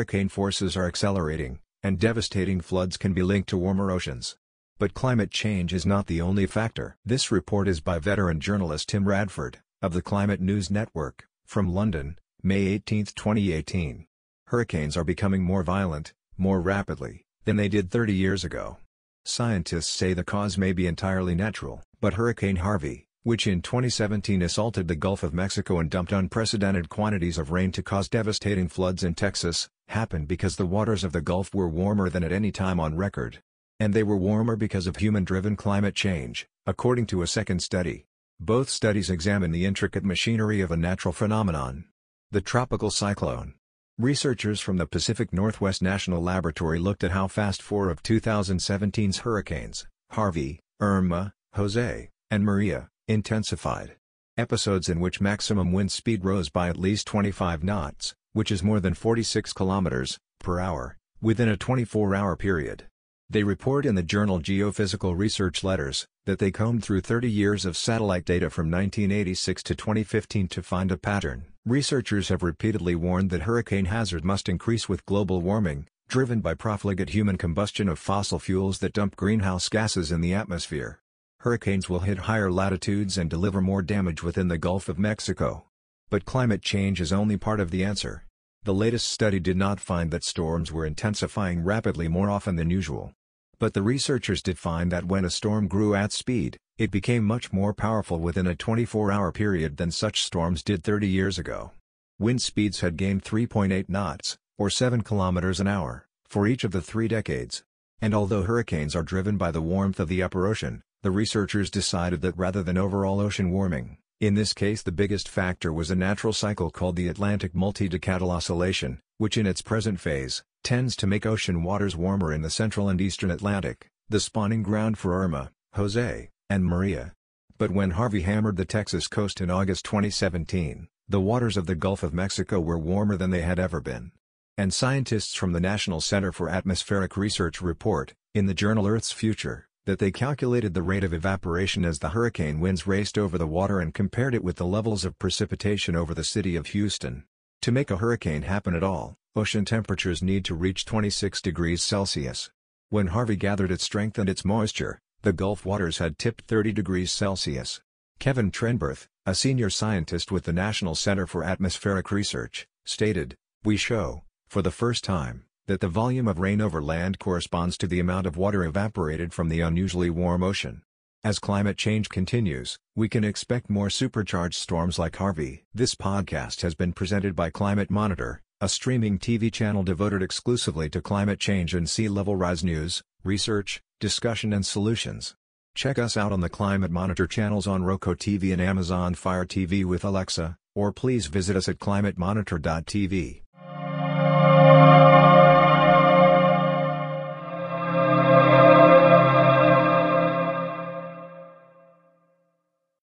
hurricane forces are accelerating, and devastating floods can be linked to warmer oceans. But climate change is not the only factor. This report is by veteran journalist Tim Radford, of the Climate News Network, from London, May 18, 2018. Hurricanes are becoming more violent, more rapidly, than they did 30 years ago. Scientists say the cause may be entirely natural, but Hurricane Harvey, which in 2017 assaulted the Gulf of Mexico and dumped unprecedented quantities of rain to cause devastating floods in Texas, happened because the waters of the Gulf were warmer than at any time on record. And they were warmer because of human-driven climate change, according to a second study. Both studies examine the intricate machinery of a natural phenomenon. The tropical cyclone. Researchers from the Pacific Northwest National Laboratory looked at how fast four of 2017's hurricanes, Harvey, Irma, Jose, and Maria, intensified. Episodes in which maximum wind speed rose by at least 25 knots, which is more than 46 kilometers per hour, within a 24-hour period. They report in the journal Geophysical Research Letters that they combed through 30 years of satellite data from 1986 to 2015 to find a pattern. Researchers have repeatedly warned that hurricane hazard must increase with global warming, driven by profligate human combustion of fossil fuels that dump greenhouse gases in the atmosphere. Hurricanes will hit higher latitudes and deliver more damage within the Gulf of Mexico. But climate change is only part of the answer. The latest study did not find that storms were intensifying rapidly more often than usual. But the researchers did find that when a storm grew at speed, it became much more powerful within a 24-hour period than such storms did 30 years ago. Wind speeds had gained 3.8 knots, or 7 kilometers an hour, for each of the 3 decades. And although hurricanes are driven by the warmth of the upper ocean, the researchers decided that rather than overall ocean warming, in this case the biggest factor was a natural cycle called the Atlantic Multidecadal Oscillation, which in its present phase, tends to make ocean waters warmer in the central and eastern Atlantic, the spawning ground for Irma, Jose, and Maria. But when Harvey hammered the Texas coast in August 2017, the waters of the Gulf of Mexico were warmer than they had ever been. And scientists from the National Center for Atmospheric Research report, in the journal Earth's Future, that they calculated the rate of evaporation as the hurricane winds raced over the water and compared it with the levels of precipitation over the city of Houston. To make a hurricane happen at all, ocean temperatures need to reach 26 degrees Celsius. When Harvey gathered its strength and its moisture, the Gulf waters had tipped 30 degrees Celsius. Kevin Trenberth, a senior scientist with the National Center for Atmospheric Research, stated, "We show, for the first time, that the volume of rain over land corresponds to the amount of water evaporated from the unusually warm ocean. As climate change continues, we can expect more supercharged storms like Harvey." This podcast has been presented by Climate Monitor, a streaming TV channel devoted exclusively to climate change and sea level rise news, research, discussion and solutions. Check us out on the Climate Monitor channels on Roku TV and Amazon Fire TV with Alexa, or please visit us at climatemonitor.tv.